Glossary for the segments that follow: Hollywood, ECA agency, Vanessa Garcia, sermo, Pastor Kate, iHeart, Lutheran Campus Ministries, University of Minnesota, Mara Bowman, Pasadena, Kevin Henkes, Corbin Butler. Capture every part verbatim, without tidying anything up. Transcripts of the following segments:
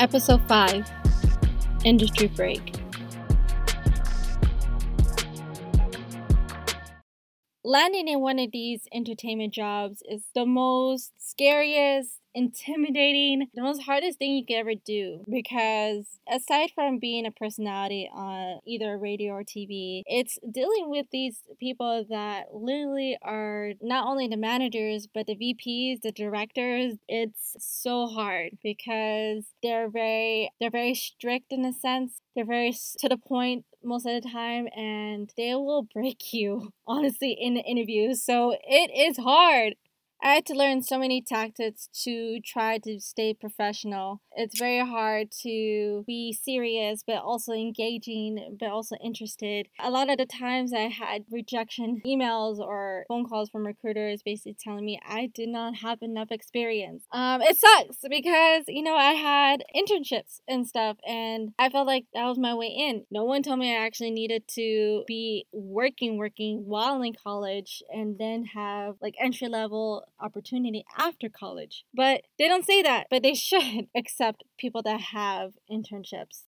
Episode five, Industry Break. Landing in one of these entertainment jobs is the most scariest, intimidating, the most hardest thing you could ever do, because aside from being a personality on either radio or T V, it's dealing with these people that literally are not only the managers but the V Ps, the directors. It's so hard because they're very they're very strict in a sense. They're very to the point most of the time, and they will break you, honestly, in the interview. So it is hard. I had to learn so many tactics to try to stay professional. It's very hard to be serious, but also engaging, but also interested. A lot of the times I had rejection emails or phone calls from recruiters basically telling me I did not have enough experience. Um, it sucks because, you know, I had internships and stuff, and I felt like that was my way in. No one told me I actually needed to be working, working while in college and then have like entry level opportunity after college. But they don't say that, but they should accept people that have internships.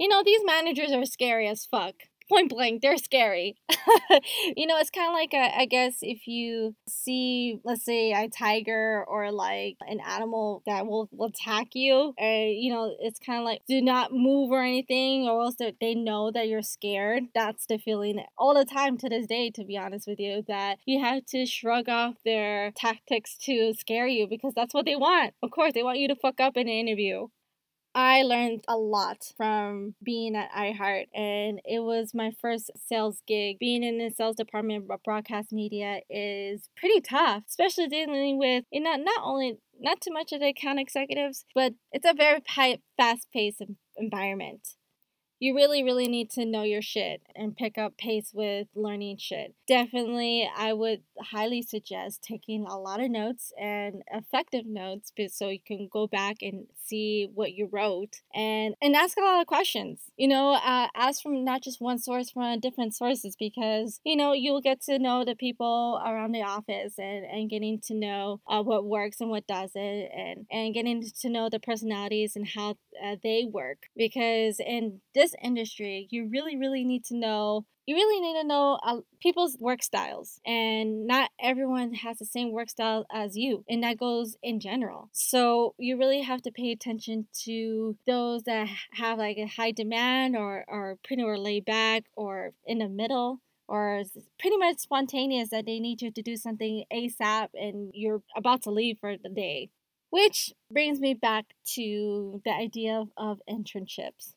You know, these managers are scary as fuck. Point blank, they're scary. You know, it's kind of like, a, I guess, if you see, let's say, a tiger or like an animal that will, will attack you, and, you know, it's kind of like, do not move or anything, or else they know that you're scared. That's the feeling all the time to this day, to be honest with you, that you have to shrug off their tactics to scare you, because that's what they want. Of course, they want you to fuck up in an interview. I learned a lot from being at iHeart, and it was my first sales gig. Being in the sales department of broadcast media is pretty tough, especially dealing with, you know, not only, not too much of the account executives, but it's a very fast-paced environment. You really, really need to know your shit and pick up pace with learning shit. Definitely, I would highly suggest taking a lot of notes and effective notes so you can go back and see what you wrote and, and ask a lot of questions. You know, uh, ask from not just one source, from different sources, because, you know, you'll get to know the people around the office and, and getting to know uh, what works and what doesn't, and, and getting to know the personalities and how uh, they work. Because in this industry, you really, really need to know, you really need to know uh, people's work styles, and not everyone has the same work style as you, and that goes in general. So you really have to pay attention to those that have like a high demand, or, or pretty or laid back, or in the middle, or pretty much spontaneous, that they need you to do something ASAP and you're about to leave for the day. Which brings me back to the idea of, of internships.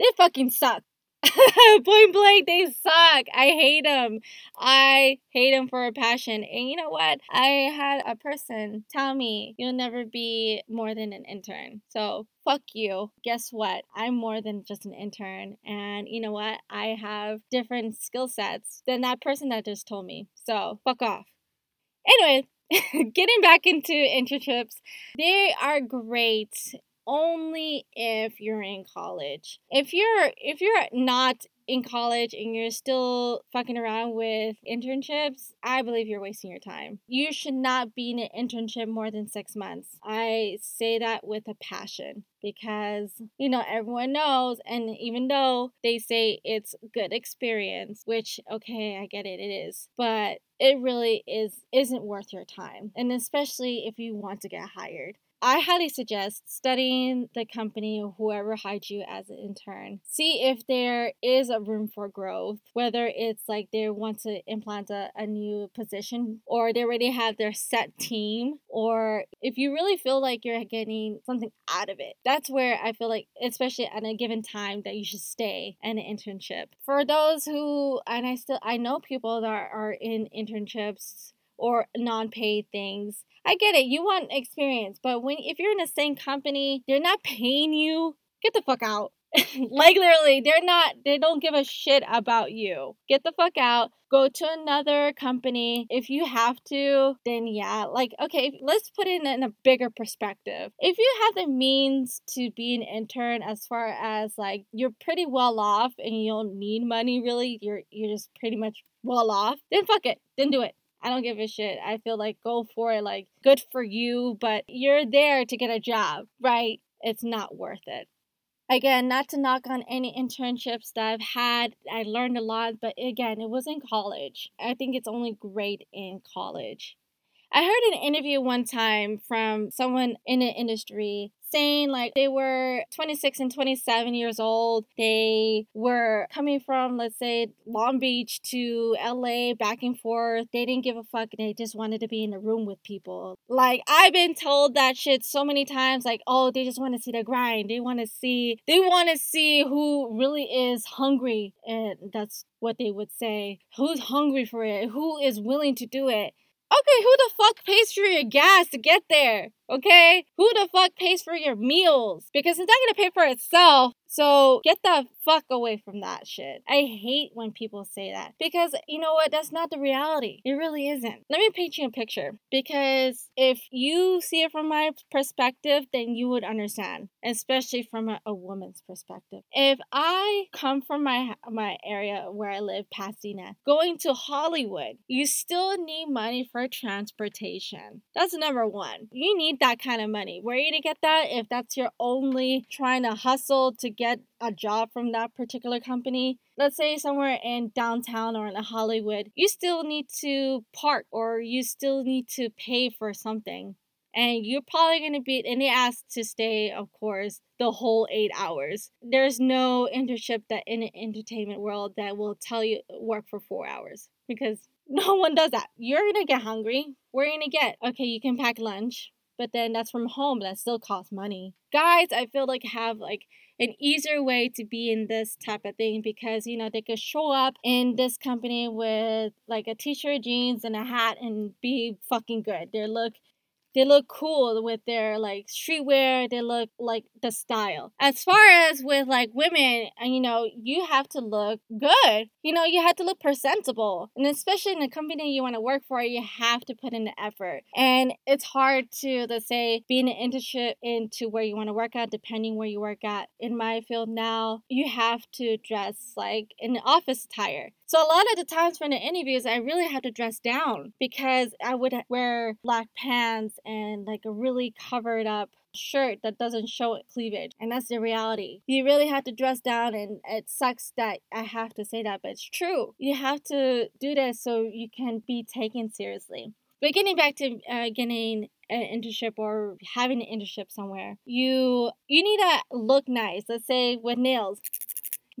They fucking suck. Point blank, they suck. I hate them. I hate them for a passion. And you know what? I had a person tell me, you'll never be more than an intern. So fuck you. Guess what? I'm more than just an intern. And you know what? I have different skill sets than that person that just told me. So fuck off. Anyway, getting back into internships, they are great. Only if you're in college. If you're if you're not in college and you're still fucking around with internships, I believe you're wasting your time. You should not be in an internship more than six months. I say that with a passion, because, you know, everyone knows, and even though they say it's good experience, which, okay, I get it, it is, but it really is isn't worth your time, and especially if you want to get hired. I highly suggest studying the company or whoever hired you as an intern. See if there is a room for growth, whether it's like they want to implant a, a new position, or they already have their set team, or if you really feel like you're getting something out of it. That's where I feel like, especially at a given time, that you should stay in an internship. For those who, and I still, I know people that are, are in internships or non-paid things. I get it. You want experience, but when if you're in the same company, they're not paying you. Get the fuck out. Like literally, they're not. They don't give a shit about you. Get the fuck out. Go to another company if you have to. Then yeah, like okay, let's put it in a bigger perspective. If you have the means to be an intern, as far as like you're pretty well off and you don't need money really, you're you're just pretty much well off. Then fuck it. Then do it. I don't give a shit. I feel like go for it. Like, good for you, but you're there to get a job, right? it's not worth it. Again, not to knock on any internships that I've had. I learned a lot, but again, it was in college. I think it's only great in college. I heard an interview one time from someone in the industry saying like they were twenty-six and twenty-seven years old. They were coming from, let's say, Long Beach to L A, back and forth. They didn't give a fuck. They just wanted to be in a room with people. Like, I've been told that shit so many times. Like, oh, they just want to see the grind. They want to see, they want to see who really is hungry. And that's what they would say. Who's hungry for it? Who is willing to do it? Okay, who the fuck pays for your gas to get there? Okay? Who the fuck pays for your meals? Because it's not gonna pay for itself. So get the fuck away from that shit. I hate when people say that. Because you know what? That's not the reality. It really isn't. Let me paint you a picture. Because if you see it from my perspective, then you would understand. Especially from a, a woman's perspective. If I come from my, my area where I live, Pasadena, going to Hollywood, you still need money for transportation. That's number one. You need that kind of money. Where are you to get that if that's your only trying to hustle to get a job from that particular company? Let's say somewhere in downtown or in Hollywood, you still need to park or you still need to pay for something. And you're probably going to be in the ass to stay, of course, the whole eight hours. There's no internship that in the entertainment world that will tell you work for four hours because no one does that. You're going to get hungry. Where are you going to get? Okay, you can pack lunch. But then that's from home. That still costs money. Guys, I feel like have like an easier way to be in this type of thing because, you know, they could show up in this company with like a t-shirt, jeans, and a hat and be fucking good. They look, they look cool with their like streetwear. They look like the style. As far as with like women, you know, you have to look good. You know, you have to look presentable. And especially in a company you want to work for, you have to put in the effort. And it's hard to, let's say, be in an internship into where you want to work at, depending where you work at. In my field now, you have to dress like in office attire. So a lot of the times for the interviews, I really had to dress down because I would wear black pants and like a really covered up shirt that doesn't show cleavage. And that's the reality. You really have to dress down, and it sucks that I have to say that, but it's true. You have to do this so you can be taken seriously. But getting back to uh, getting an internship or having an internship somewhere, you you need to look nice. Let's say with nails.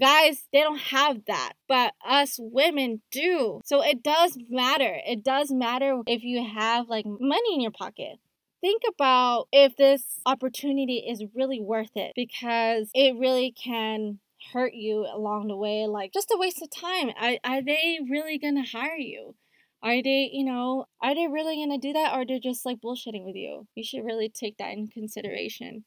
Guys, they don't have that, but us women do. So it does matter. It does matter if you have like money in your pocket. Think about if this opportunity is really worth it because it really can hurt you along the way. Like just a waste of time. Are, are they really going to hire you? Are they, you know, are they really going to do that? Or they're just like bullshitting with you? You should really take that in consideration.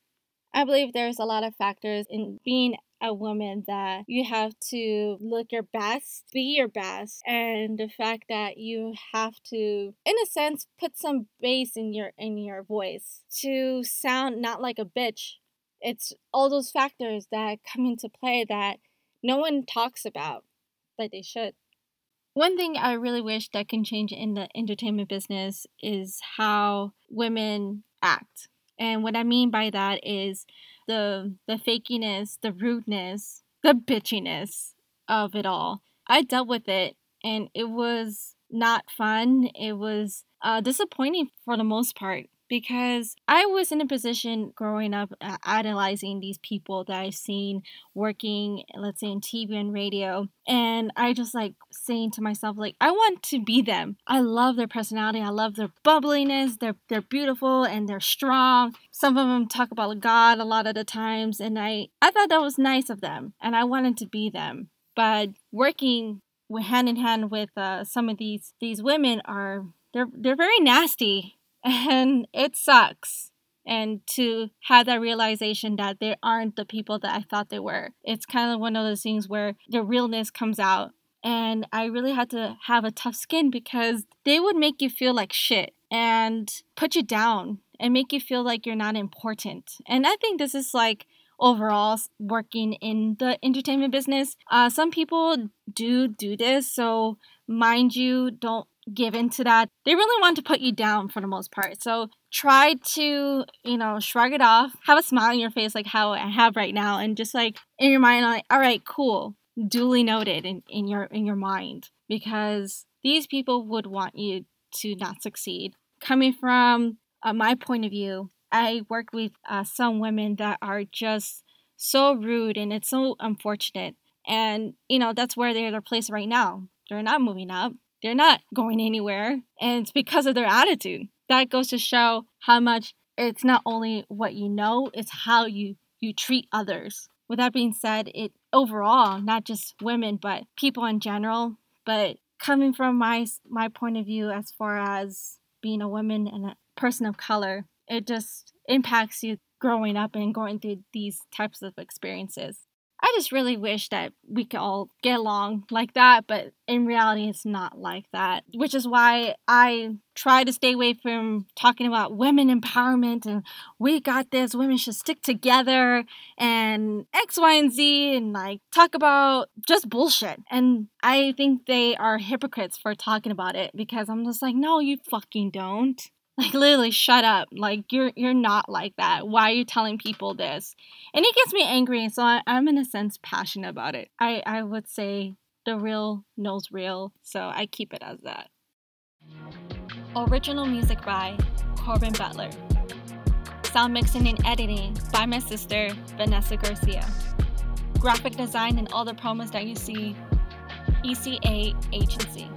I believe there's a lot of factors in being a woman that you have to look your best, be your best, and the fact that you have to, in a sense, put some bass in your in your voice to sound not like a bitch. It's all those factors that come into play that no one talks about, but they should. One thing I really wish that can change in the entertainment business is how women act. And what I mean by that is the the fakiness, the rudeness, the bitchiness of it all. I dealt with it, and it was not fun. It was uh, disappointing for the most part because I was in a position growing up uh, idolizing these people that I've seen working, let's say, in T V and radio. And I just like saying to myself, like, I want to be them. I love their personality. I love their bubbliness. They're they're beautiful and they're strong. Some of them talk about God a lot of the times. And I, I thought that was nice of them. And I wanted to be them. But working hand in hand with uh, some of these these women are, they're they're very nasty. And it sucks. And to have that realization that they aren't the people that I thought they were. It's kind of one of those things where the realness comes out. And I really had to have a tough skin because they would make you feel like shit and put you down and make you feel like you're not important. And I think this is like overall working in the entertainment business. Uh, some people do do this. So mind you, don't give into that. They really want to put you down for the most part. So try to, you know, shrug it off. Have a smile on your face like how I have right now. And just like in your mind, like, all right, cool. Duly noted in, in your in your mind. Because these people would want you to not succeed. Coming from uh, my point of view, I work with uh, some women that are just so rude, and it's so unfortunate. And, you know, that's where they're their place right now. They're not moving up. They're not going anywhere. And it's because of their attitude. That goes to show how much it's not only what you know, it's how you, you treat others. With that being said, it overall, not just women, but people in general. But coming from my my point of view as far as being a woman and a person of color, it just impacts you growing up and going through these types of experiences. I just really wish that we could all get along like that, but in reality, it's not like that, which is why I try to stay away from talking about women empowerment and we got this, women should stick together and X, Y, and Z, and like talk about just bullshit. And I think they are hypocrites for talking about it because I'm just like, no, you fucking don't. Like, literally, shut up. Like, you're you're not like that. Why are you telling people this? And it gets me angry, so I, I'm, in a sense, passionate about it. I, I would say the real knows real, so I keep it as that. Original music by Corbin Butler. Sound mixing and editing by my sister, Vanessa Garcia. Graphic design and all the promos that you see, E C A Agency.